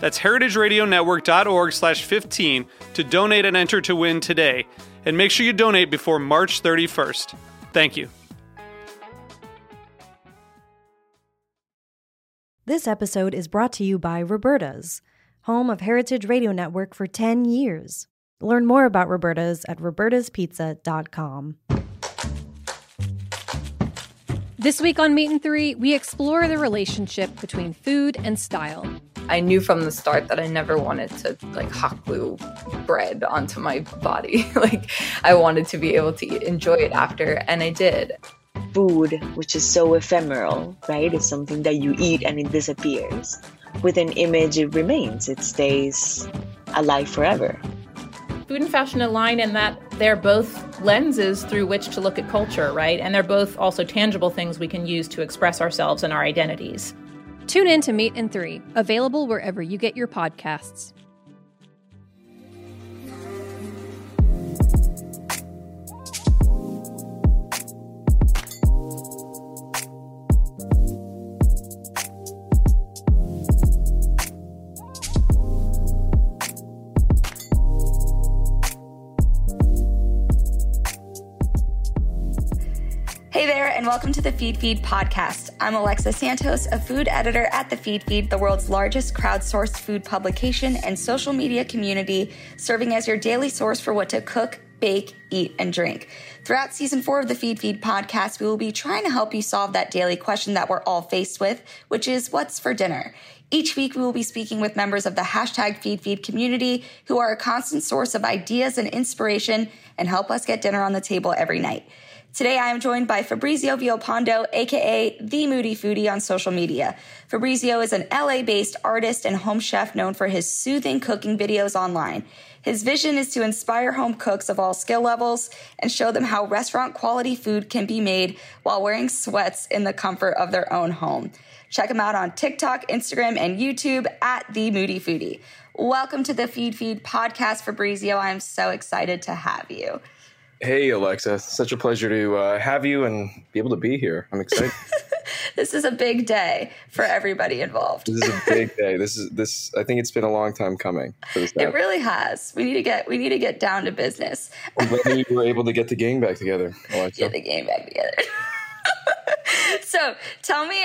That's heritageradionetwork.org/15 to donate and enter to win today. And make sure you donate before March 31st. Thank you. This episode is brought to you by Roberta's, home of Heritage Radio Network for 10 years. Learn more about Roberta's at robertaspizza.com. This week on Meat and Three, we explore the relationship between food and style. I knew from the start that I never wanted to hot glue bread onto my body. I wanted to be able to enjoy it after, and I did. Food, which is so ephemeral, right? It's something that you eat and it disappears. With an image, it remains. It stays alive forever. Food and fashion align in that they're both lenses through which to look at culture, right? And they're both also tangible things we can use to express ourselves and our identities. Tune in to Meat and Three, available wherever you get your podcasts. Hey there, and welcome to the Feed Feed podcast. I'm Alexa Santos, a food editor at The Feed Feed, the world's largest crowdsourced food publication and social media community, serving as your daily source for what to cook, bake, eat, and drink. Throughout season 4 of the Feed Feed podcast, we will be trying to help you solve that daily question that we're all faced with, which is what's for dinner? Each week, we will be speaking with members of the #FeedFeed community who are a constant source of ideas and inspiration and help us get dinner on the table every night. Today, I am joined by Fabrizio Villalpando, a.k.a. The Moody Foodie on social media. Fabrizio is an LA-based artist and home chef known for his soothing cooking videos online. His vision is to inspire home cooks of all skill levels and show them how restaurant-quality food can be made while wearing sweats in the comfort of their own home. Check him out on TikTok, Instagram, and YouTube at The Moody Foodie. Welcome to the Feed Feed podcast, Fabrizio. I am so excited to have you. Hey, Alexa. It's such a pleasure to have you and be able to be here. I'm excited. This is a big day for everybody involved. This is a big day. This. I think it's been a long time coming for this time. It really has. We need to get down to business. I'm glad you were able to get the gang back together, Alexa. Get the gang back together. So tell me,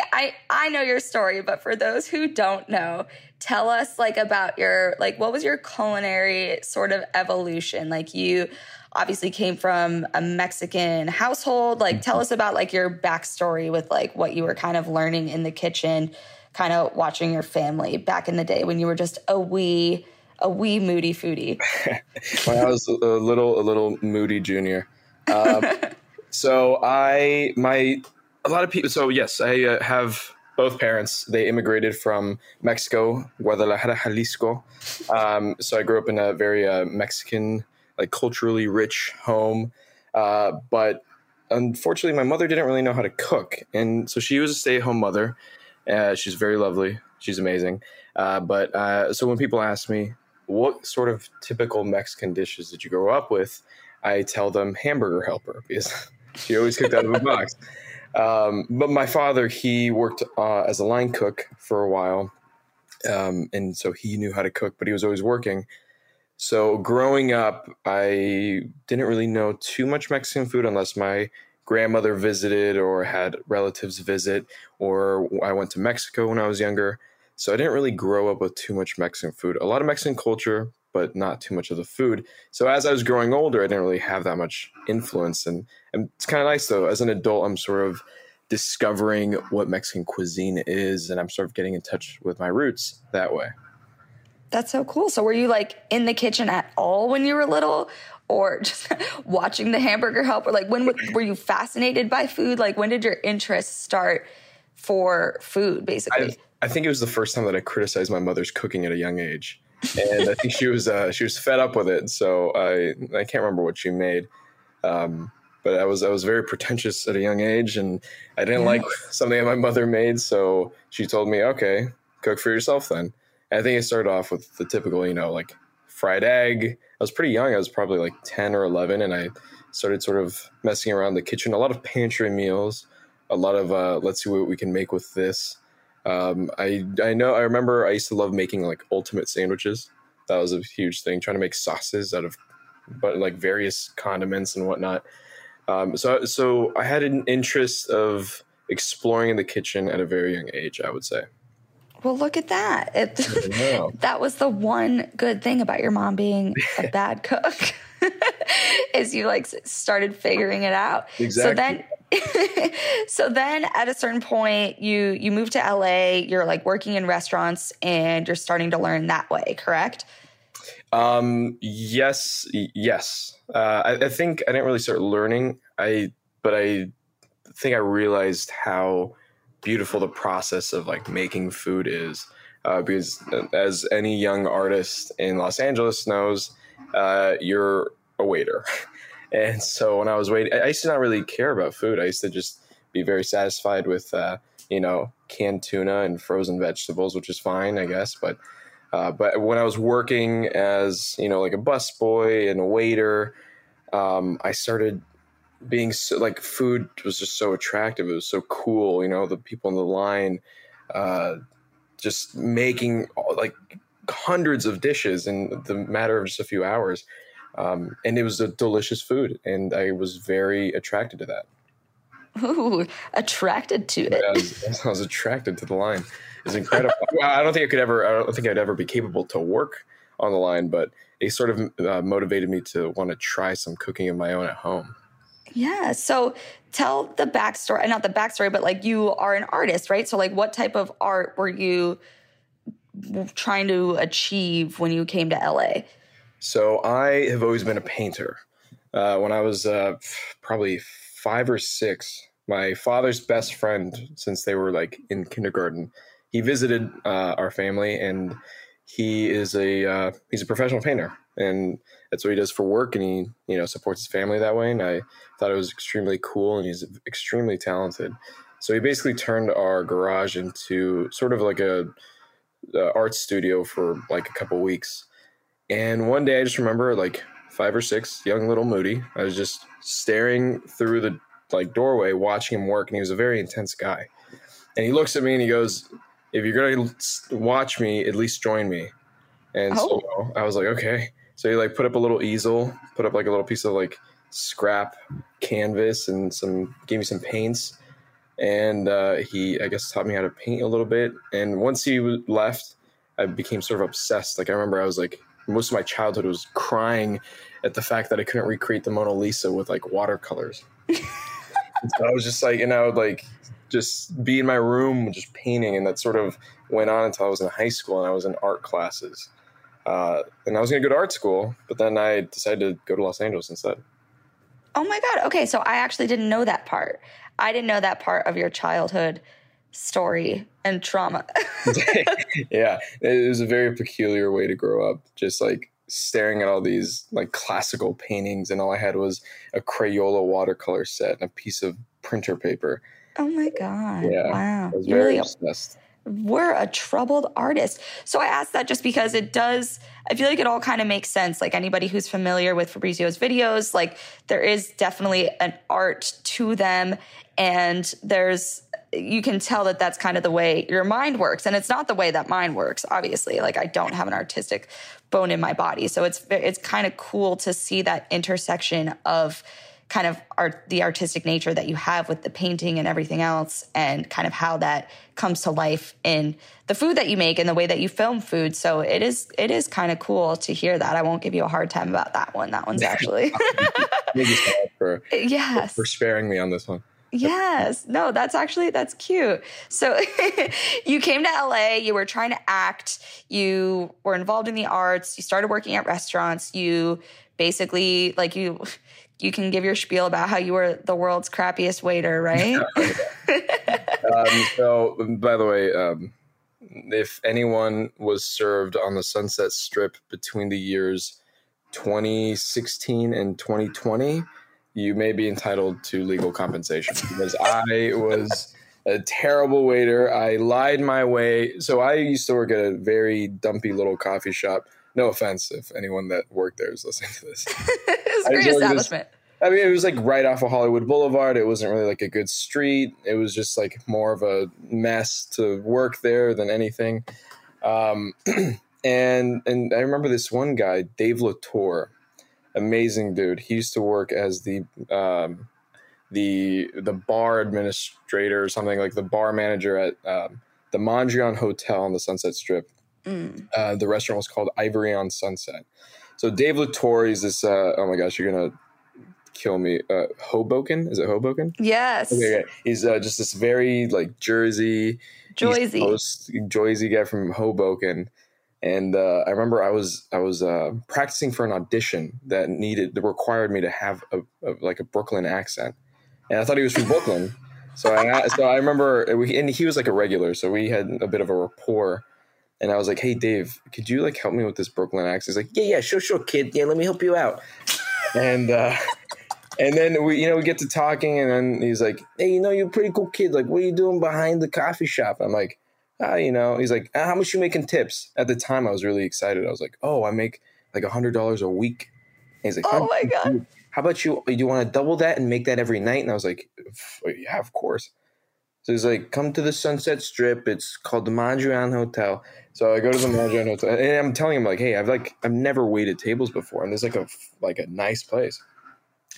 I know your story, but for those who don't know, tell us about your, what was your culinary sort of evolution? You obviously came from a Mexican household. Tell us about your backstory with what you were kind of learning in the kitchen, kind of watching your family back in the day when you were just a wee moody foodie. When I was a little moody junior. Yes, I have both parents. They immigrated from Mexico, Guadalajara, Jalisco. So I grew up in a very Mexican culturally rich home. But unfortunately, my mother didn't really know how to cook. And so she was a stay-at-home mother. She's very lovely. She's amazing. So when people ask me, what sort of typical Mexican dishes did you grow up with? I tell them hamburger helper because she always cooked out of a box. But my father, he worked as a line cook for a while. And so he knew how to cook, but he was always working. So growing up, I didn't really know too much Mexican food unless my grandmother visited or had relatives visit, or I went to Mexico when I was younger. So I didn't really grow up with too much Mexican food. A lot of Mexican culture, but not too much of the food. So as I was growing older, I didn't really have that much influence. And it's kind of nice, though. As an adult, I'm sort of discovering what Mexican cuisine is, and I'm sort of getting in touch with my roots that way. That's so cool. So were you like in the kitchen at all when you were little, or just watching the Hamburger Helper? Like, when were you fascinated by food? Like, when did your interest start for food, basically? I think it was the first time that I criticized my mother's cooking at a young age. And I think she was fed up with it. So I can't remember what she made. But I was very pretentious at a young age, and I didn't like something that my mother made. So she told me, okay, cook for yourself then. And I think it started off with the typical, like fried egg. I was pretty young. I was probably like 10 or 11. And I started sort of messing around the kitchen, a lot of pantry meals, a lot of, let's see what we can make with this. I remember I used to love making like ultimate sandwiches. That was a huge thing, trying to make sauces out of like various condiments and whatnot. So I had an interest of exploring the kitchen at a very young age, I would say. Well, look at that. That was the one good thing about your mom being a bad cook is you like started figuring it out. Exactly. So then at a certain point, you moved to LA, you're like working in restaurants and you're starting to learn that way, correct? Yes. I think I didn't really start learning. But I think I realized how beautiful the process of like making food is, because as any young artist in Los Angeles knows, you're a waiter. And so when I was waiting, I used to not really care about food. I used to just be very satisfied with, canned tuna and frozen vegetables, which is fine, I guess. But when I was working as, like a busboy and a waiter, I started being so, like, food was just so attractive. It was so cool. The people in the line, just making like hundreds of dishes in the matter of just a few hours. And it was a delicious food, and I was very attracted to that. Ooh, attracted to it. I was attracted to the line. It's incredible. I don't think I'd ever be capable to work on the line, but it sort of motivated me to want to try some cooking of my own at home. Yeah. So tell the backstory, not the backstory, but like you are an artist, right? So like what type of art were you trying to achieve when you came to LA? So I have always been a painter. When I was probably 5 or 6, my father's best friend, since they were like in kindergarten, he visited our family, and he is he's a professional painter, and that's what he does for work. And he, supports his family that way. And I thought it was extremely cool, and he's extremely talented. So he basically turned our garage into sort of like a art studio for like a couple weeks. And one day I just remember like 5 or 6, young little Moody, I was just staring through the like doorway, watching him work. And he was a very intense guy. And he looks at me and he goes, if you're going to watch me, at least join me. And So I was like, okay. So he like put up a little easel, put up like a little piece of like scrap canvas and gave me some paints. And he, I guess, taught me how to paint a little bit. And once he left, I became sort of obsessed. Like I remember I was like, most of my childhood was crying at the fact that I couldn't recreate the Mona Lisa with like watercolors. So I was just like, and I would like just be in my room just painting. And that sort of went on until I was in high school and I was in art classes. And I was going to go to art school, but then I decided to go to Los Angeles instead. Oh my God. Okay. So I actually didn't know that part. I didn't know that part of your childhood story and trauma. Yeah. It was a very peculiar way to grow up. Just like staring at all these like classical paintings, and all I had was a Crayola watercolor set and a piece of printer paper. Oh my God. Yeah. Wow. I was very obsessed. We're a troubled artist. So I asked that just because I feel like it all kind of makes sense. Like anybody who's familiar with Fabrizio's videos, like there is definitely an art to them. And you can tell that that's kind of the way your mind works. And it's not the way that mine works, obviously. Like I don't have an artistic bone in my body. So it's kind of cool to see that intersection of kind of art, the artistic nature that you have with the painting and everything else, and kind of how that comes to life in the food that you make and the way that you film food. So it is kind of cool to hear that. I won't give you a hard time about that one. That one's actually. Thank you so much for sparing me on this one. Yes. No, that's cute. So you came to LA, you were trying to act, you were involved in the arts, you started working at restaurants, you basically, like, you can give your spiel about how you were the world's crappiest waiter, right? So, by the way, if anyone was served on the Sunset Strip between the years 2016 and 2020, you may be entitled to legal compensation, because I was a terrible waiter. I lied my way. So I used to work at a very dumpy little coffee shop. No offense if anyone that worked there is listening to this. It was a great establishment. I mean, it was like right off of Hollywood Boulevard. It wasn't really like a good street. It was just like more of a mess to work there than anything. And I remember this one guy, Dave Latour. Amazing dude. He used to work as the bar administrator or something, like the bar manager at the Mondrian Hotel on the Sunset Strip. The restaurant was called Ivory on Sunset. So Dave Latour is this, oh my gosh, you're going to kill me. Hoboken? Is it Hoboken? Yes. Okay. He's just this very like Joyzy guy from Hoboken. And I remember I was practicing for an audition that required me to have a Brooklyn accent, and I thought he was from Brooklyn. So I remember, and he was like a regular, so we had a bit of a rapport. And I was like, "Hey Dave, could you like help me with this Brooklyn accent?" He's like, "Yeah, sure, kid. Yeah, let me help you out." And then we get to talking, and then he's like, "Hey, you're a pretty cool kid. Like, what are you doing behind the coffee shop?" I'm like, he's like, how much you making tips? At the time, I was really excited. I was like, oh, I make like $100 a week. And he's like, oh my God. How about you? You want to double that and make that every night? And I was like, yeah, of course. So he's like, come to the Sunset Strip. It's called the Mondrian Hotel. So I go to the Mondrian Hotel, and I'm telling him like, hey, I've never waited tables before, and there's like a nice place.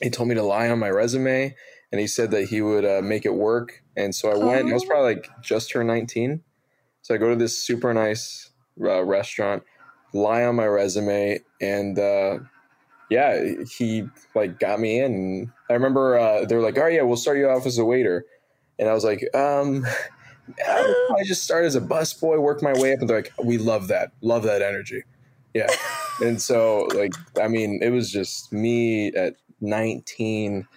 He told me to lie on my resume, and he said that he would make it work. And so I went. I was probably like just turned 19. So I go to this super nice restaurant, lie on my resume, and he like got me in. And I remember they were like, "Oh yeah, we'll start you off as a waiter," and I was like, "I just started as a busboy, worked my way up," and they're like, "We love that energy, yeah." And so like, I mean, it was just me at 19.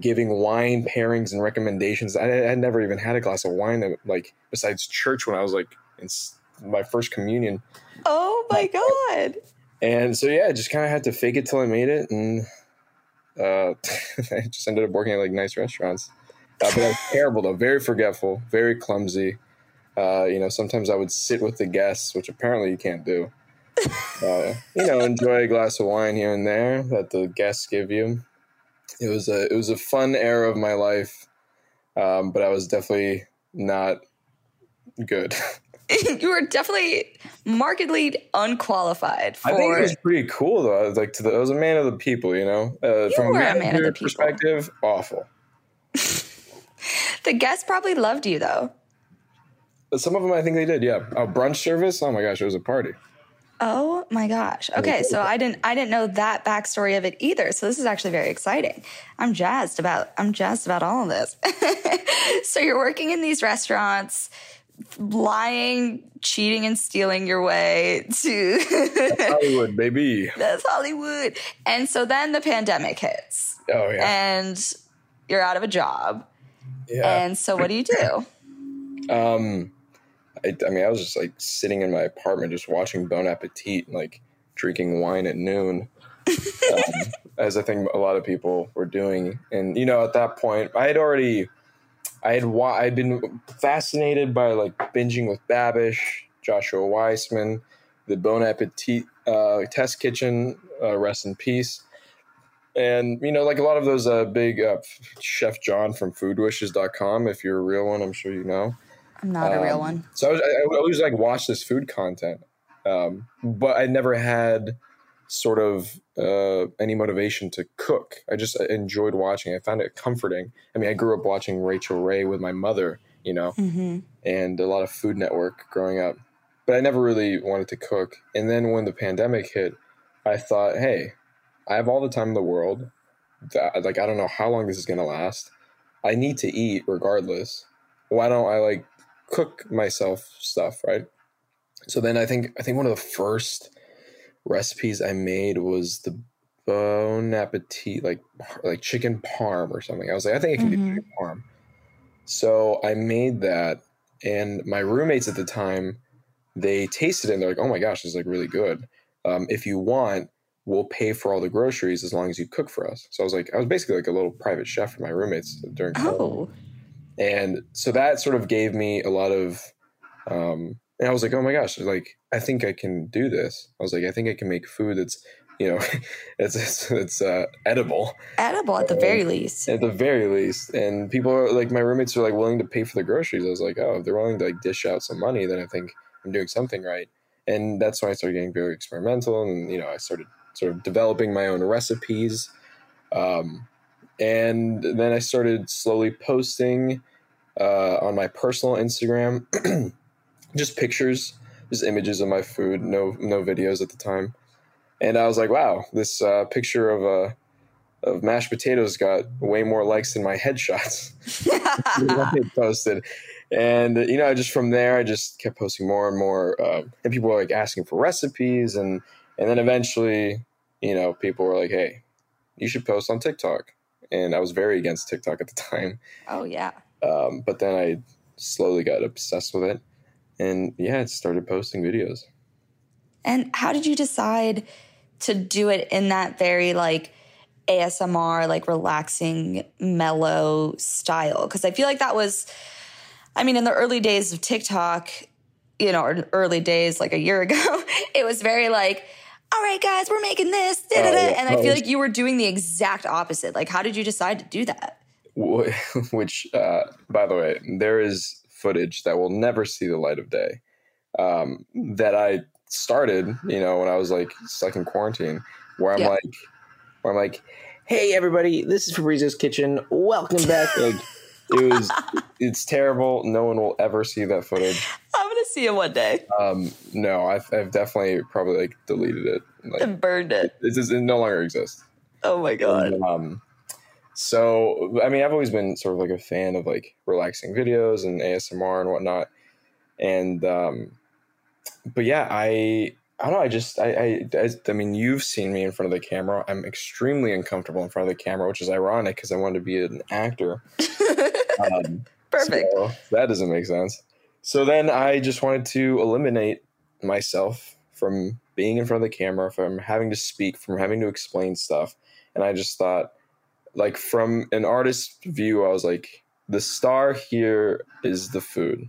Giving wine pairings and recommendations. I had never even had a glass of wine that, like, besides church when I was like in my first communion. Oh my God. And so, yeah, I just kind of had to fake it till I made it. And I just ended up working at like nice restaurants. But I was terrible though. Very forgetful, very clumsy. Sometimes I would sit with the guests, which apparently you can't do. Enjoy a glass of wine here and there that the guests give you. It was a fun era of my life, but I was definitely not good. You were definitely markedly unqualified. I think it was pretty cool though. I was like, I was a man of the people, from a man of the people perspective, awful. The guests probably loved you though. But some of them, I think they did. Yeah, a brunch service. Oh my gosh, it was a party. Oh my gosh. Okay, so I didn't know that backstory of it either. So this is actually very exciting. I'm jazzed about all of this. So you're working in these restaurants, lying, cheating, and stealing your way to That's Hollywood, baby. That's Hollywood. And so then the pandemic hits. Oh yeah. And you're out of a job. Yeah. And so what do you do? I was just like sitting in my apartment, just watching Bon Appetit and like drinking wine at noon, as I think a lot of people were doing. And at that point, I'd been fascinated by like Binging with Babish, Joshua Weissman, the Bon Appetit Test Kitchen, rest in peace, and like a lot of those big Chef John from foodwishes.com. If you're a real one, I'm sure you know. I'm not a real one. So I always like watch this food content, but I never had sort of any motivation to cook. I just enjoyed watching. I found it comforting. I mean, I grew up watching Rachel Ray with my mother, you know, and a lot of Food Network growing up. But I never really wanted to cook. And then when the pandemic hit, I thought, hey, I have all the time in the world. Like, I don't know how long this is going to last. I need to eat regardless. Why don't I like cook myself stuff, right? So then I think one of the first recipes I made was the Bon Appetit, like chicken parm or something. I was like, I think I can do chicken parm. So I made that, and my roommates at the time, they tasted it and they're like, oh my gosh, this is like really good. If you want, we'll pay for all the groceries as long as you cook for us. So I was basically like a little private chef for my roommates during COVID. And so that sort of gave me a lot of, and I was like, oh my gosh, like, I think I can do this. I was like, I think I can make food that's, you know, it's edible. Edible at the very least. At the very least. And people are like, my roommates are like willing to pay for the groceries. I was like, oh, if they're willing to like dish out some money, then I think I'm doing something right. And that's when I started getting very experimental. And, you know, I started sort of developing my own recipes. And then I started slowly posting on my personal Instagram, just pictures, just images of my food, no videos at the time. And I was like, wow, this picture of mashed potatoes got way more likes than my headshots posted. And, you know, just from there, I just kept posting more and more. And people were like asking for recipes. And then eventually, you know, people were like, hey, you should post on TikTok. And I was very against TikTok at the time. Oh, yeah. But then I slowly got obsessed with it. And yeah, I started posting videos. And how did you decide to do it in that very like ASMR, like relaxing, mellow style? Because I feel like that was, I mean, in the early days of TikTok, you know, or early days like a year ago, it was very like, all right, guys, we're making this. And I feel like you were doing the exact opposite. Like, how did you decide to do that? Which, by the way, there is footage that will never see the light of day that I started, you know, when I was like stuck in quarantine, where I'm like, hey, everybody, this is Fabrizio's Kitchen. Welcome back. Like, it's terrible. No one will ever see that footage. I'm going to see it one day. No, I've definitely probably like deleted it. Like, and burned it. It no longer exists. Oh my God. And, so, I mean, I've always been sort of like a fan of like relaxing videos and ASMR and whatnot. And, but yeah, I don't know. I mean, you've seen me in front of the camera. I'm extremely uncomfortable in front of the camera, which is ironic because I wanted to be an actor. Perfect. So that doesn't make sense. So then I just wanted to eliminate myself from being in front of the camera, from having to speak, from having to explain stuff. And I just thought, like, from an artist's view, I was like, the star here is the food.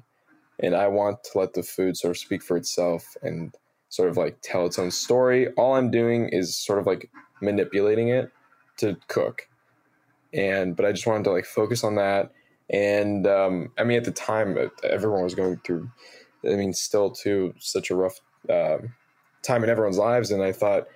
And I want to let the food sort of speak for itself and sort of like tell its own story. All I'm doing is sort of like manipulating it to cook. But I just wanted to like focus on that. And I mean, at the time, everyone was going through, I mean, still too, such a rough time in everyone's lives. And I thought,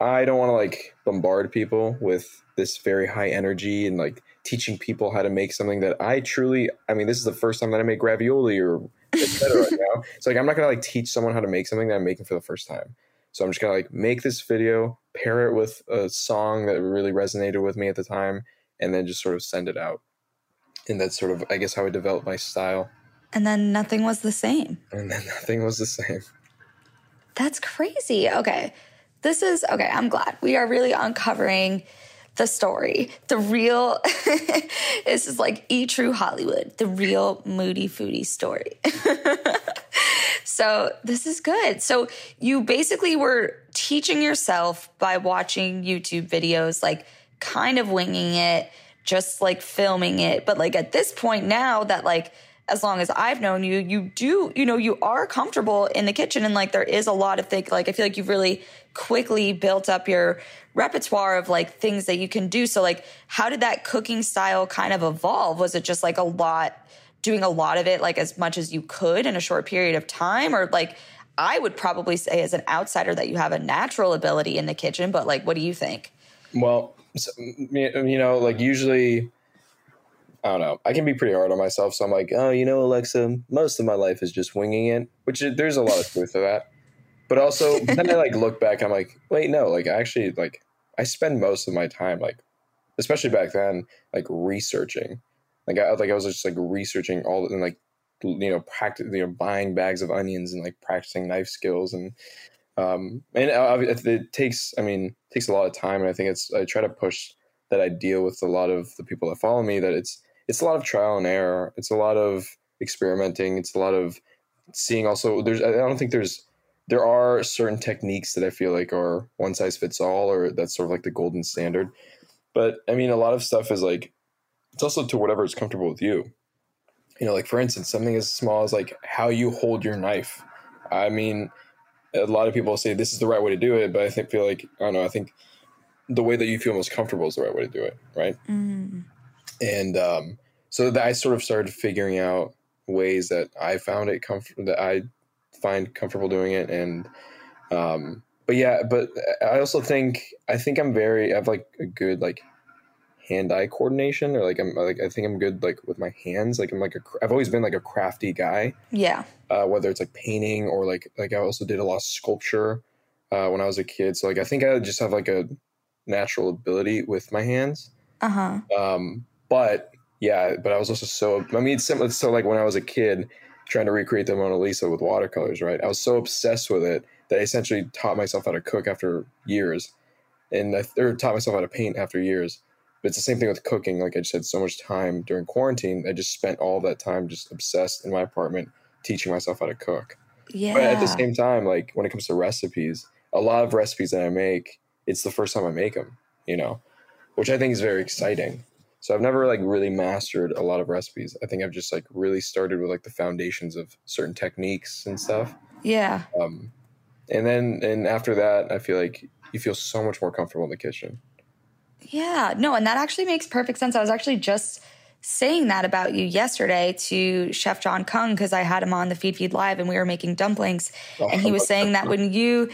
I don't want to like bombard people with this very high energy and like teaching people how to make something that I truly, I mean, this is the first time that I make ravioli or etc. right now. So like, I'm not going to like teach someone how to make something that I'm making for the first time. So I'm just going to like make this video, pair it with a song that really resonated with me at the time, and then just sort of send it out. And that's sort of, I guess, how I developed my style. And then nothing was the same. That's crazy. Okay. Okay, I'm glad. We are really uncovering the story, the real, this is like E-True Hollywood, the real Moody Foodie story. So this is good. So you basically were teaching yourself by watching YouTube videos, like kind of winging it, just like filming it. But like at this point now that like, as long as I've known you, you do, you know, you are comfortable in the kitchen and like there is a lot of things, like I feel like you've really quickly built up your repertoire of like things that you can do. So like, how did that cooking style kind of evolve? Was it just like doing a lot of it, like as much as you could in a short period of time? Or like, I would probably say as an outsider that you have a natural ability in the kitchen, but like, what do you think? Well, you know, like usually, I don't know, I can be pretty hard on myself. So I'm like, oh, you know, Alexa, most of my life is just winging it, which there's a lot of truth to that. But also then I like look back, I'm like, wait, no, like actually, like I spend most of my time, like, especially back then, like researching, like I was just like researching all and like, you know, practice, you know, buying bags of onions and like practicing knife skills and it takes, I mean, it takes a lot of time. And I think I try to push that idea with a lot of the people that follow me, that it's a lot of trial and error. It's a lot of experimenting. It's a lot of seeing also there are certain techniques that I feel like are one size fits all, or that's sort of like the golden standard. But I mean, a lot of stuff is like, it's also to whatever is comfortable with you. You know, like for instance, something as small as like how you hold your knife. I mean, a lot of people say this is the right way to do it, but I think the way that you feel most comfortable is the right way to do it. Right. Mm. And so I sort of started figuring out ways that I found it comfortable, that I find comfortable doing it. And but I also think I have like a good like hand-eye coordination, or like I think I'm good like with my hands. Like I've always been like a crafty guy. Yeah. Whether it's like painting or like I also did a lot of sculpture when I was a kid. So like I think I just have like a natural ability with my hands. Uh huh. But I was also it's similar. So like when I was a kid trying to recreate the Mona Lisa with watercolors, right? I was so obsessed with it that I essentially taught myself how to cook after years, or taught myself how to paint after years. But it's the same thing with cooking. Like I just had so much time during quarantine. I just spent all that time just obsessed in my apartment teaching myself how to cook. Yeah. But at the same time, like when it comes to recipes, a lot of recipes that I make, it's the first time I make them, you know, which I think is very exciting. So I've never like really mastered a lot of recipes. I think I've just like really started with like the foundations of certain techniques and stuff. Yeah. And after that, I feel like you feel so much more comfortable in the kitchen. Yeah. No, and that actually makes perfect sense. I was actually just saying that about you yesterday to Chef John Kung, because I had him on the Feed Feed Live and we were making dumplings. Oh, and he was saying that when you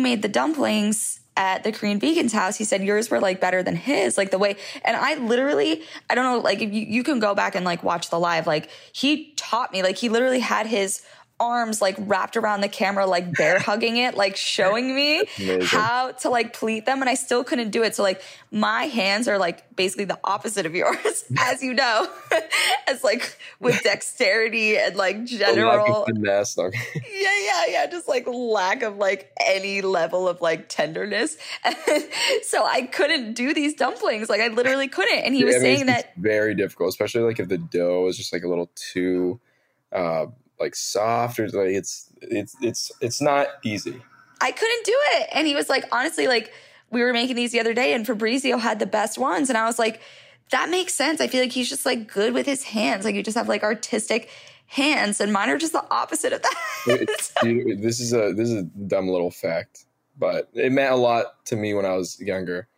made the dumplings at the Korean Vegan's house, he said yours were like better than his, like the way, and I don't know, like if you can go back and like watch the live, like he taught me, like he literally had his arms like wrapped around the camera, like bear hugging it, like showing me how to like pleat them. And I still couldn't do it. So like my hands are like basically the opposite of yours, as you know, as like with dexterity and like general gymnastics. Yeah. Just like lack of like any level of like tenderness. So I couldn't do these dumplings. Like I literally couldn't. And he was saying that very difficult, especially like if the dough is just like a little too, like soft, or like it's not easy. I couldn't do it. And he was like, honestly, like we were making these the other day and Fabrizio had the best ones. And I was like, that makes sense. I feel like he's just like good with his hands. Like you just have like artistic hands, and mine are just the opposite of that. This is a dumb little fact, but it meant a lot to me when I was younger.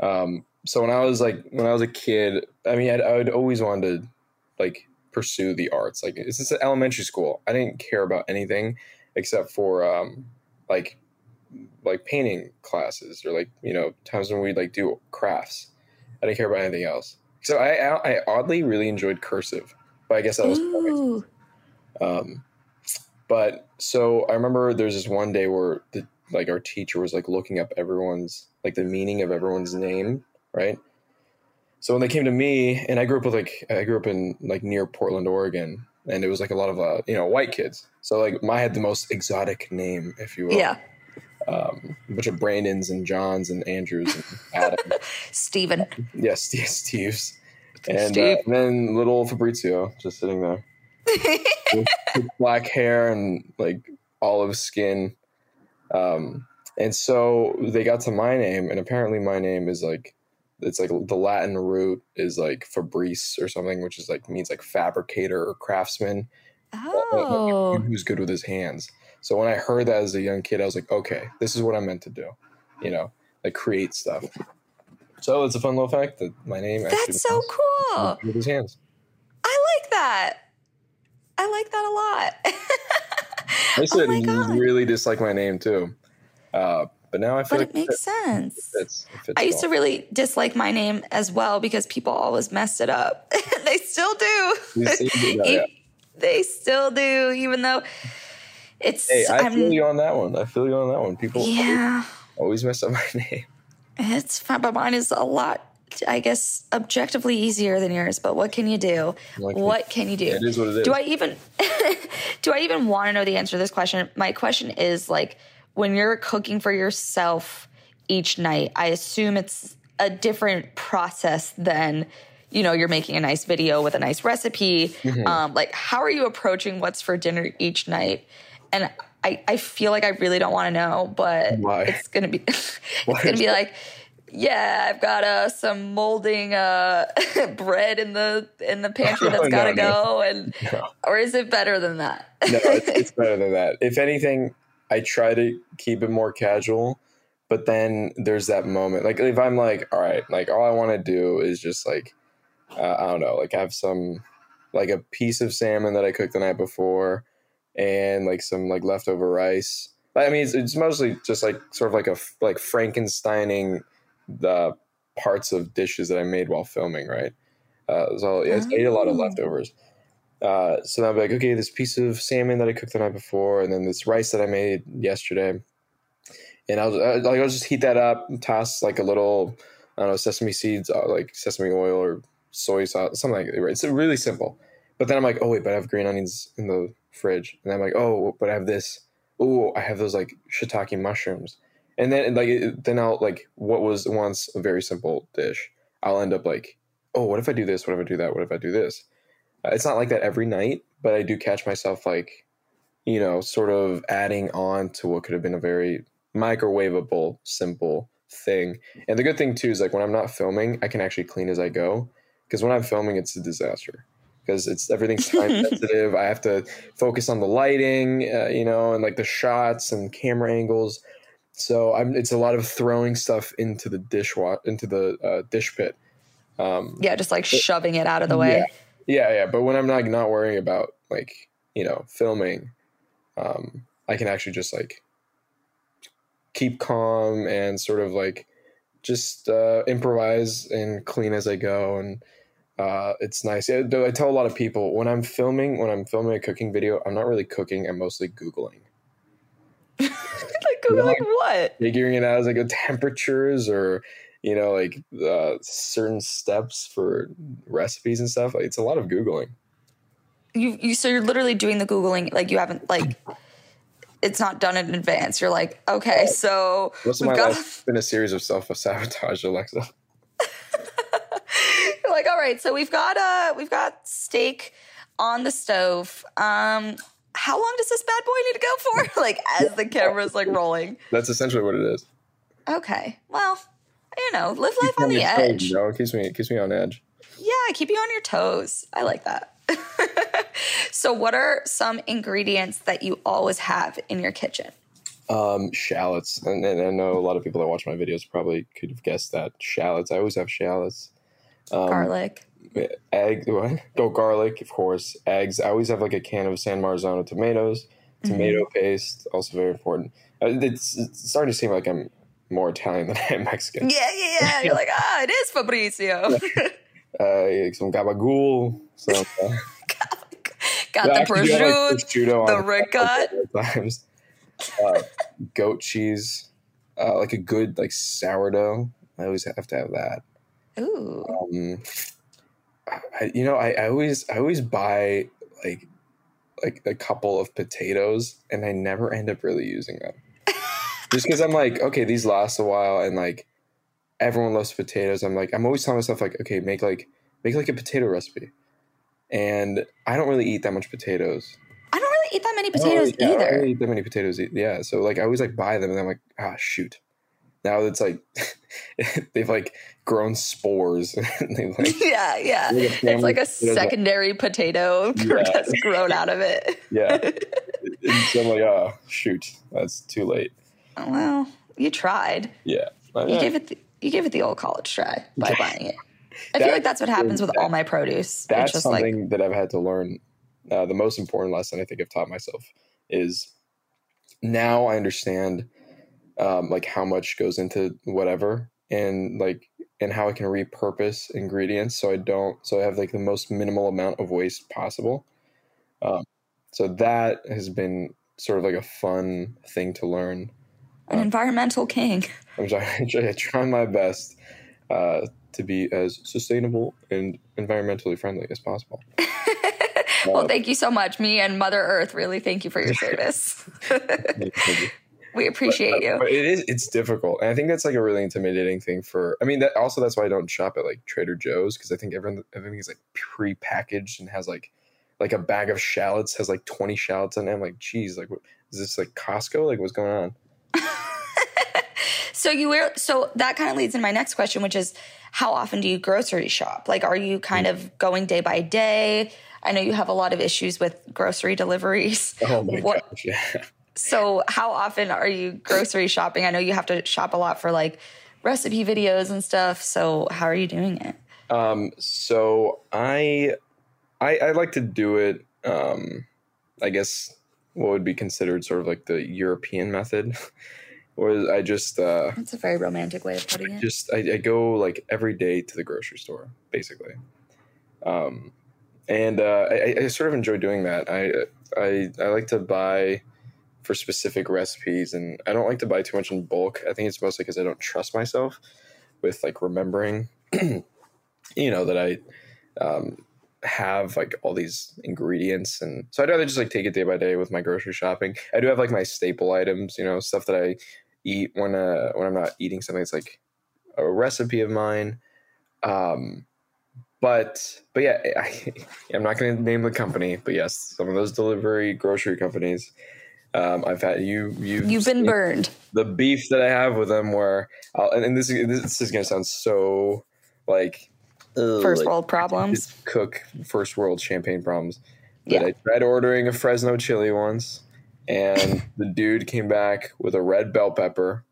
So when I was a kid, I mean, I would always wanted to like pursue the arts. Like since elementary school, I didn't care about anything except for like painting classes, or like, you know, times when we like do crafts. I didn't care about anything else. So I oddly really enjoyed cursive, but I guess I was perfect. But so I remember there's this one day where like our teacher was like looking up everyone's like the meaning of everyone's name, right? So when they came to me, and I grew up in like near Portland, Oregon, and it was like a lot of, you know, white kids. So like I had the most exotic name, if you will. Yeah. A bunch of Brandons and Johns and Andrews and Adam. Steven. Yes, yeah, Steve's. And, and then little Fabrizio just sitting there with black hair and like olive skin. And so they got to my name, and apparently my name is like, it's like the Latin root is like Fabrice or something, which is like means like fabricator or craftsman. Oh. Who's good with his hands. So when I heard that as a young kid, I was like, okay, this is what I'm meant to do, you know, like create stuff. So it's a fun little fact that my name. That's so cool. With his hands. I like that. I like that a lot. I used to really dislike my name too. But now I feel like it makes sense. It fits I used to really dislike my name as well because people always messed it up. They still do. They still do, even though it's... Hey, I feel you on that one. People always mess up my name. It's fine, but mine is a lot, I guess, objectively easier than yours, but what can you do? What can you do? It is what it is. Do I even want to know the answer to this question? My question is, like, when you're cooking for yourself each night, I assume it's a different process than, you know, you're making a nice video with a nice recipe. Mm-hmm. Like, how are you approaching what's for dinner each night? And I feel like I really don't want to know, but it's going to be like, yeah, I've got some molding bread in the pantry that's got to go. Or is it better than that? No, it's better than that. If anything, I try to keep it more casual, but then there's that moment. Like, if I'm like, all right, like, all I want to do is just like, I don't know, like, I have some, like, a piece of salmon that I cooked the night before and like some like leftover rice. I mean, it's mostly just like sort of like a Frankensteining the parts of dishes that I made while filming. Right. So yeah, I ate a lot of leftovers. So then I'll be like, okay, this piece of salmon that I cooked the night before, and then this rice that I made yesterday. And I'll just heat that up and toss like a little, I don't know, sesame seeds, like sesame oil or soy sauce, something like that. Right? It's really simple. But then I'm like, oh, wait, but I have green onions in the fridge. And I'm like, oh, but I have this. Oh, I have those like shiitake mushrooms. And then I'll like what was once a very simple dish, I'll end up like, oh, what if I do this? What if I do that? What if I do this? It's not like that every night, but I do catch myself like, you know, sort of adding on to what could have been a very microwavable, simple thing. And the good thing too is like when I'm not filming, I can actually clean as I go, because when I'm filming, it's a disaster because everything's time sensitive. I have to focus on the lighting, you know, and like the shots and camera angles. So it's a lot of throwing stuff into the dish pit. Just like shoving it out of the way. Yeah. But when I'm like not worrying about like, you know, filming, I can actually just like keep calm and sort of like just improvise and clean as I go. And it's nice. I tell a lot of people when I'm filming a cooking video, I'm not really cooking. I'm mostly Googling. Like Googling what? Figuring it out as I go, temperatures or, you know, like certain steps for recipes and stuff. Like, it's a lot of Googling. So you're literally doing the Googling. Like, you haven't, like, it's not done in advance. You're like, okay, so most of my life has been a series of self-sabotage, Alexa. You're like, all right, so we've got steak on the stove. How long does this bad boy need to go for? Like, as the camera's like rolling. That's essentially what it is. Okay, well, you know, live life on the edge. You know? It keeps me on edge. Yeah, keep you on your toes. I like that. So what are some ingredients that you always have in your kitchen? Shallots. And I know a lot of people that watch my videos probably could have guessed that. Shallots. I always have shallots. Garlic. Egg. What? Oh, garlic, of course. Eggs. I always have like a can of San Marzano tomatoes. Tomato paste. Also very important. It's starting to seem like I'm more Italian than I am Mexican. Yeah. You're like, it is Fabrizio. Some gabagool. Got the prosciutto, the ricotta. Goat cheese, like a good like sourdough. I always have to have that. Ooh. I always buy like a couple of potatoes, and I never end up really using them. Just because I'm like, okay, these last a while, and like everyone loves potatoes. I'm always telling myself like, okay, make like a potato recipe. And I don't really eat that much potatoes. I don't really eat that many potatoes either. I don't really eat that many potatoes. Yeah, so like I always like buy them, and I'm like, shoot. Now it's like they've like grown spores. And like, yeah. It's like a secondary potato that's grown out of it. Yeah. And so I'm like, oh shoot, that's too late. Well, you tried. Yeah. You gave it the old college try by buying it. I feel like that's what happens with all my produce. That's just something that I've had to learn. The most important lesson I think I've taught myself is now I understand like how much goes into whatever, and like, and how I can repurpose ingredients. So I have like the most minimal amount of waste possible. So that has been sort of like a fun thing to learn. An environmental king. I'm sorry. I try my best to be as sustainable and environmentally friendly as possible. Well, thank you so much. Me and Mother Earth really thank you for your service. Thank you. We appreciate you. But it's difficult. And I think that's like a really intimidating thing for, I mean, that also that's why I don't shop at like Trader Joe's, because I think everything is like pre-packaged and has like a bag of shallots has like 20 shallots in it. I'm like, geez, like, what, is this like Costco? Like, what's going on? So that kind of leads into my next question, which is how often do you grocery shop? Like, are you kind of going day by day? I know you have a lot of issues with grocery deliveries. Oh my gosh, yeah. So how often are you grocery shopping? I know you have to shop a lot for like recipe videos and stuff. So how are you doing it? So I like to do it, I guess what would be considered sort of like the European method, where I just... that's a very romantic way of putting it. I go like every day to the grocery store, basically. And I sort of enjoy doing that. I like to buy for specific recipes, and I don't like to buy too much in bulk. I think it's mostly because I don't trust myself with like remembering, you know, that I have like all these ingredients. And so I'd rather just like take it day by day with my grocery shopping. I do have like my staple items, you know, stuff that I eat when I'm not eating something that's like a recipe of mine. But yeah, I'm not going to name the company, but yes, some of those delivery grocery companies, I've had you've been burned. The beef that I have with them, where this is gonna sound so like first world problems. Cook first world champagne problems. But yeah. I tried ordering a Fresno chili once, and the dude came back with a red bell pepper,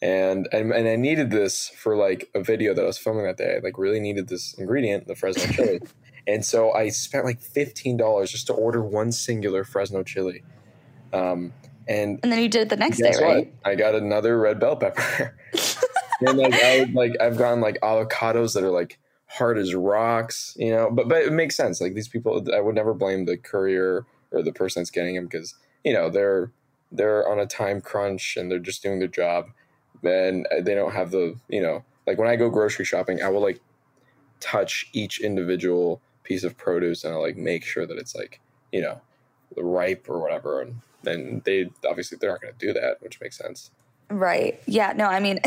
and I needed this for like a video that I was filming that day. I like really needed this ingredient, the Fresno chili, and so I spent like $15 just to order one singular Fresno chili. And then you did it the next day, right? What? I got another red bell pepper. And I've gotten like avocados that are like hard as rocks, you know, but it makes sense. Like these people, I would never blame the courier or the person that's getting them, because, you know, they're on a time crunch and they're just doing their job, and they don't have the, you know, like when I go grocery shopping, I will like touch each individual piece of produce, and I'll like make sure that it's like, you know, ripe or whatever. And they obviously they're not going to do that, which makes sense. Right. Yeah. No, I mean,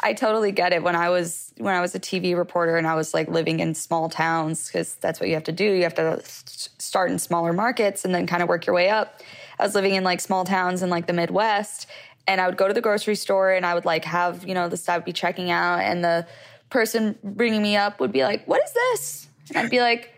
I totally get it. When I was a TV reporter and I was like living in small towns, because that's what you have to do. You have to start in smaller markets and then kind of work your way up. I was living in like small towns in like the Midwest, and I would go to the grocery store and I would like have, you know, the stuff I'd be checking out, and the person bringing me up would be like, "What is this?" And I'd be like,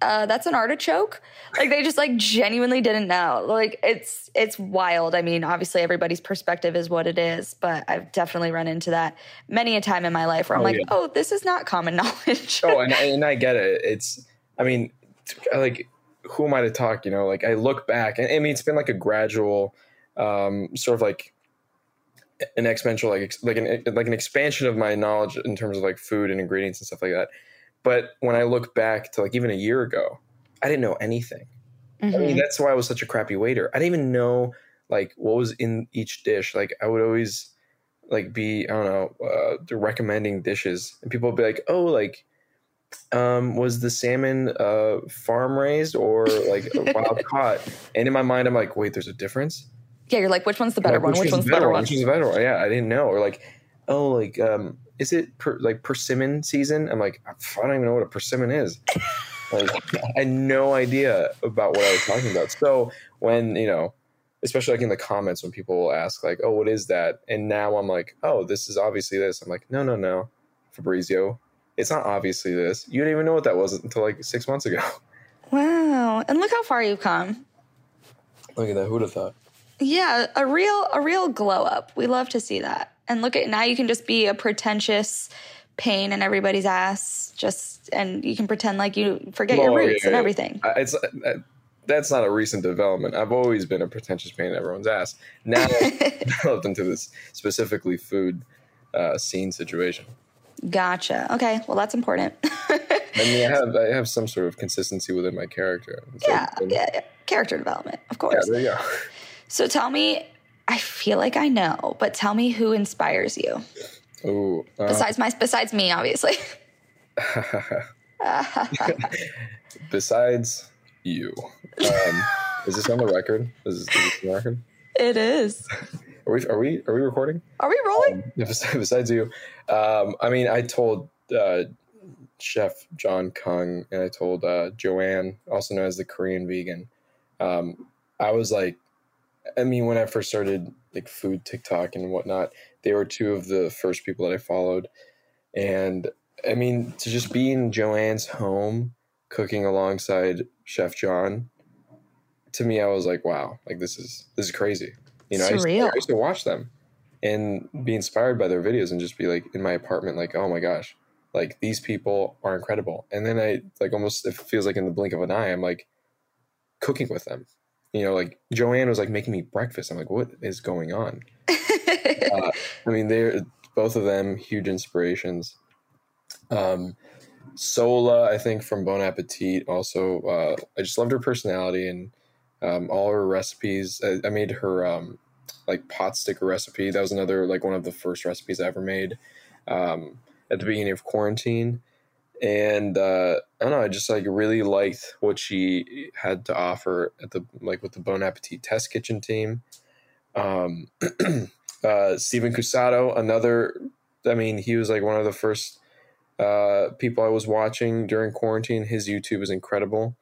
that's an artichoke. Like they just like genuinely didn't know. Like it's wild. I mean, obviously everybody's perspective is what it is, but I've definitely run into that many a time in my life where I'm this is not common knowledge. And I get it. I mean, who am I to talk, you know, like I look back and I mean, it's been like a gradual, sort of like an exponential, like an expansion of my knowledge in terms of like food and ingredients and stuff like that. But when I look back to like even a year ago, I didn't know anything. Mm-hmm. I mean, that's why I was such a crappy waiter. I didn't even know like what was in each dish. Like I would always like be, I don't know, recommending dishes, and people would be like, "Oh, like was the salmon farm raised or like wild caught?" And in my mind, I'm like, "Wait, there's a difference?" Yeah, you're like, "Which one's the better one? Which one's the better one? Which one's the better one?" Yeah, I didn't know. Or like, "Oh, like is it persimmon season?" I'm like, I don't even know what a persimmon is. Like, I had no idea about what I was talking about. So when, you know, especially like in the comments when people will ask like, "Oh, what is that?" And now I'm like, "Oh, this is obviously this." I'm like, no, Fabrizio, it's not obviously this. You didn't even know what that was until like 6 months ago. Wow. And look how far you've come. Look at that. Who'd have thought? Yeah. A real glow up. We love to see that. And look at now, you can just be a pretentious pain in everybody's ass, and you can pretend like you forget your roots and everything. It's that's not a recent development. I've always been a pretentious pain in everyone's ass. Now I've developed into this specifically food scene situation. Gotcha. Okay. Well, that's important. I mean, I have some sort of consistency within my character. So yeah. Character development, of course. Yeah, there you go. So tell me, I feel like I know, but tell me who inspires you. Ooh, besides me, obviously. Besides you. Is this on the record? Is this on the record? It is. Are we recording? Are we rolling? Besides you. I mean, I told Chef John Kung, and I told Joanne, also known as the Korean Vegan. I was like, I mean, when I first started like food TikTok and whatnot, they were two of the first people that I followed. And I mean, to just be in Joanne's home cooking alongside Chef John, to me, I was like, wow, like this is crazy. You know, I used to watch them and be inspired by their videos and just be like in my apartment, like, oh my gosh, like these people are incredible. And then I like almost, it feels like in the blink of an eye, I'm like cooking with them. You know, like Joanne was like making me breakfast. I'm like, what is going on? I mean, they're both of them huge inspirations. Sola, I think, from Bon Appetit. Also, I just loved her personality and all her recipes. I made her like pot sticker recipe. That was another like one of the first recipes I ever made at the beginning of quarantine. And I don't know, I just like really liked what she had to offer at the like with the Bon Appetit Test Kitchen team. Steven Cusado, another, I mean, he was like one of the first people I was watching during quarantine. His YouTube is incredible.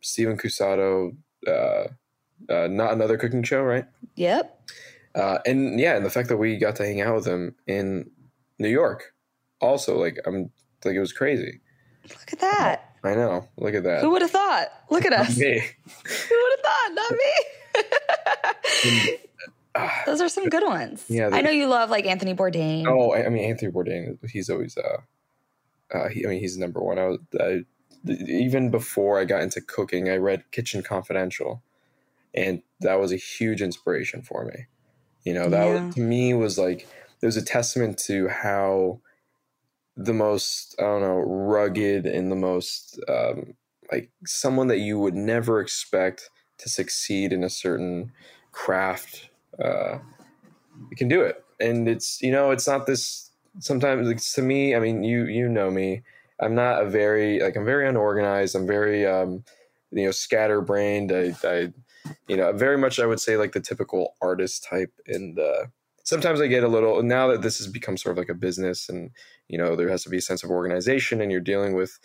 Steven Cusado, Not Another Cooking Show, right? Yep. And the fact that we got to hang out with him in New York, also like it was crazy. Look at that. I know. Look at that. Who would have thought? Look at us. Me. Who would have thought? Not me. Those are some good ones. Yeah, I know you love like Anthony Bourdain. Oh, I mean, Anthony Bourdain, he's always, he's number one. Even before I got into cooking, I read Kitchen Confidential, and that was a huge inspiration for me. You know, that to me was like, it was a testament to how the most, I don't know, rugged and the most like someone that you would never expect to succeed in a certain craft, you can do it. And it's, you know, it's not this sometimes, like, to me, I mean, you know me, I'm not a very, like, I'm very unorganized. I'm very, you know, scatterbrained. I very much, I would say, like the typical artist type. And, sometimes I get a little, now that this has become sort of like a business and, you know, there has to be a sense of organization and you're dealing with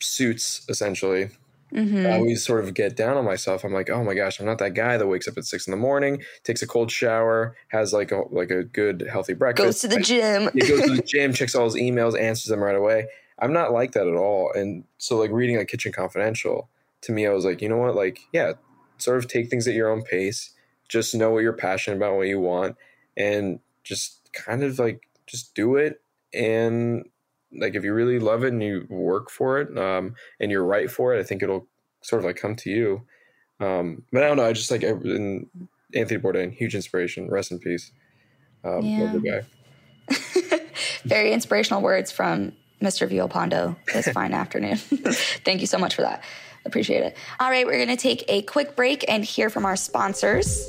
suits, essentially. Mm-hmm. I always sort of get down on myself. I'm like, oh my gosh, I'm not that guy that wakes up at 6 a.m, takes a cold shower, has like a good healthy breakfast. Goes to the gym. He goes to the gym, checks all his emails, answers them right away. I'm not like that at all. And so like reading like Kitchen Confidential, to me, I was like, you know what? Like, yeah, sort of take things at your own pace. Just know what you're passionate about, what you want, and just kind of like just do it. And like if you really love it and you work for it and you're right for it, I think it'll sort of like come to you. But I don't know. I just like Anthony Bourdain, huge inspiration. Rest in peace. Love the guy. Very inspirational words from Mr. Villalpando this fine afternoon. Thank you so much for that. Appreciate it. All right, we're going to take a quick break and hear from our sponsors.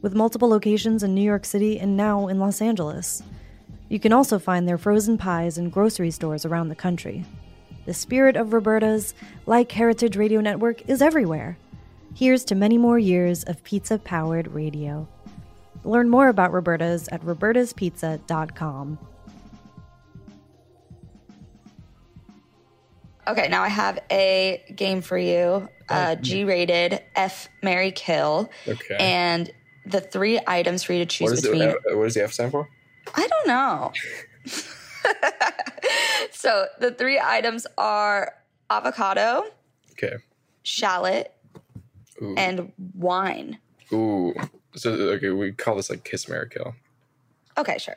with multiple locations in New York City and now in Los Angeles. You can also find their frozen pies in grocery stores around the country. The spirit of Roberta's, like Heritage Radio Network, is everywhere. Here's to many more years of pizza-powered radio. Learn more about Roberta's at robertaspizza.com. Okay, now I have a game for you. G-rated, F, Marry, Kill. Okay. And the 3 items for you to choose between. What does the F stand for? I don't know. So the 3 items are avocado, okay, shallot, ooh, and wine. Ooh. So, okay, we call this like Kiss, Marry, Kill. Okay, sure.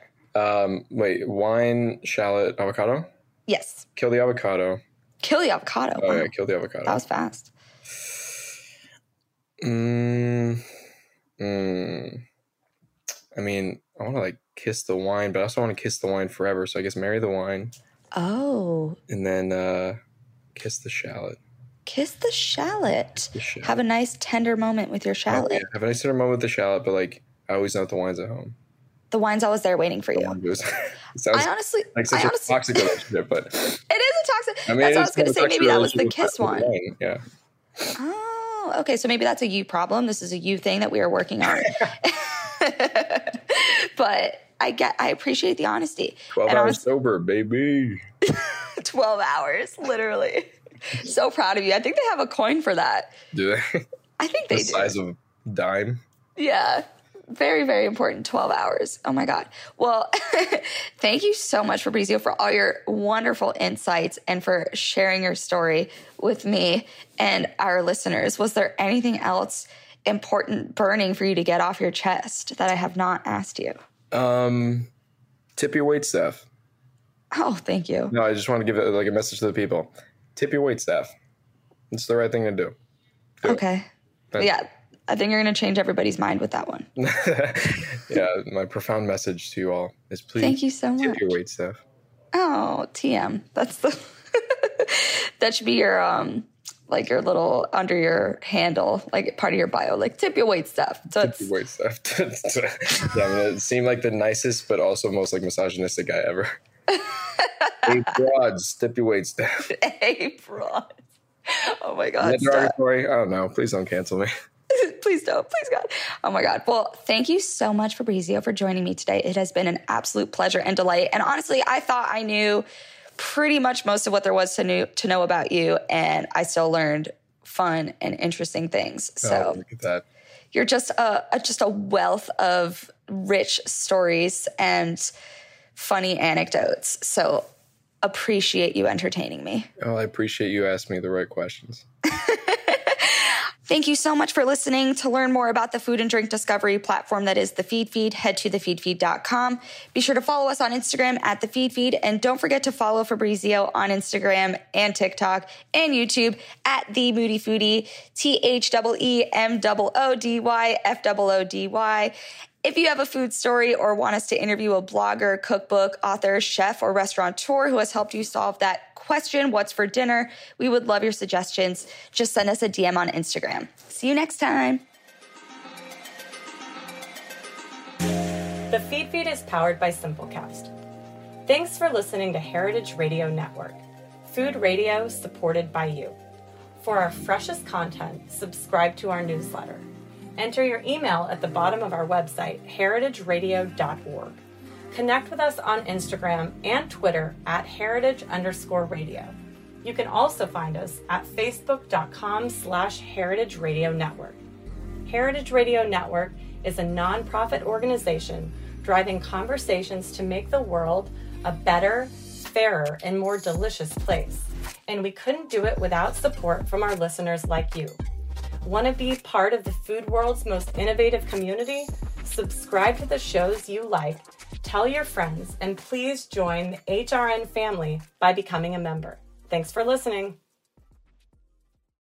Wait, wine, shallot, avocado? Yes. Kill the avocado. Kill the avocado. Oh, wow. Yeah, kill the avocado. That was fast. I mean, I want to like kiss the wine, but I also want to kiss the wine forever. So I guess marry the wine. Oh. And then kiss the shallot. Kiss the shallot. Kiss the shallot. Have a nice tender moment with your shallot. Oh, yeah. Have a nice tender moment with the shallot, but like I always know that the wine's at home. The wine's always there waiting for you. It sounds like such a toxic relationship, but it is a toxic. I mean, that's what I was going to say. Maybe that was the kiss one. Yeah. Oh, okay. So maybe that's a you problem. This is a you thing that we are working on. But I appreciate the honesty. 12 hours sober, baby. 12 hours, literally. So proud of you. I think they have a coin for that. Do they? I think they do. The size of a dime. Yeah. Very, very important. 12 hours. Oh, my God. Well, thank you so much, Fabrizio, for all your wonderful insights and for sharing your story with me and our listeners. Was there anything else important burning for you to get off your chest that I have not asked you? Tip your waitstaff. Oh, thank you. No, I just want to give a message to the people. Tip your waitstaff. It's the right thing to do. Okay. Yeah. I think you're going to change everybody's mind with that one. Yeah, my profound message to you all is please thank you so much. Tip your waitstaff. Oh, TM. That's the that should be your like your little under your handle, like part of your bio, like tip your waitstaff. So tip your waitstaff. Yeah, I mean, it seemed like the nicest but also most like misogynistic guy ever. Hey broads, tip your waitstaff. Hey broads. Oh my God. I don't know. Please don't cancel me. Please don't. Please, God. Oh, my God. Well, thank you so much, Fabrizio, for joining me today. It has been an absolute pleasure and delight. And honestly, I thought I knew pretty much most of what there was to know about you. And I still learned fun and interesting things. So look at that. You're just a wealth of rich stories and funny anecdotes. So appreciate you entertaining me. Oh, I appreciate you asking me the right questions. Thank you so much for listening. To learn more about the food and drink discovery platform that is The Feed Feed, head to thefeedfeed.com. Be sure to follow us on Instagram at The Feed Feed. And don't forget to follow Fabrizio on Instagram and TikTok and YouTube at The Moody Foodie, TheMoody Foodie. If you have a food story or want us to interview a blogger, cookbook, author, chef, or restaurateur who has helped you solve that question, what's for dinner, we would love your suggestions. Just send us a DM on Instagram. See you next time. The Feed Feed is powered by Simplecast. Thanks for listening to Heritage Radio Network, food radio supported by you. For our freshest content, subscribe to our newsletter. Enter your email at the bottom of our website, heritageradio.org. Connect with us on Instagram and Twitter at @heritage_radio. You can also find us at facebook.com/heritageradionetwork. Heritage Radio Network is a nonprofit organization driving conversations to make the world a better, fairer, and more delicious place. And we couldn't do it without support from our listeners like you. Want to be part of the food world's most innovative community? Subscribe to the shows you like, tell your friends, and please join the HRN family by becoming a member. Thanks for listening.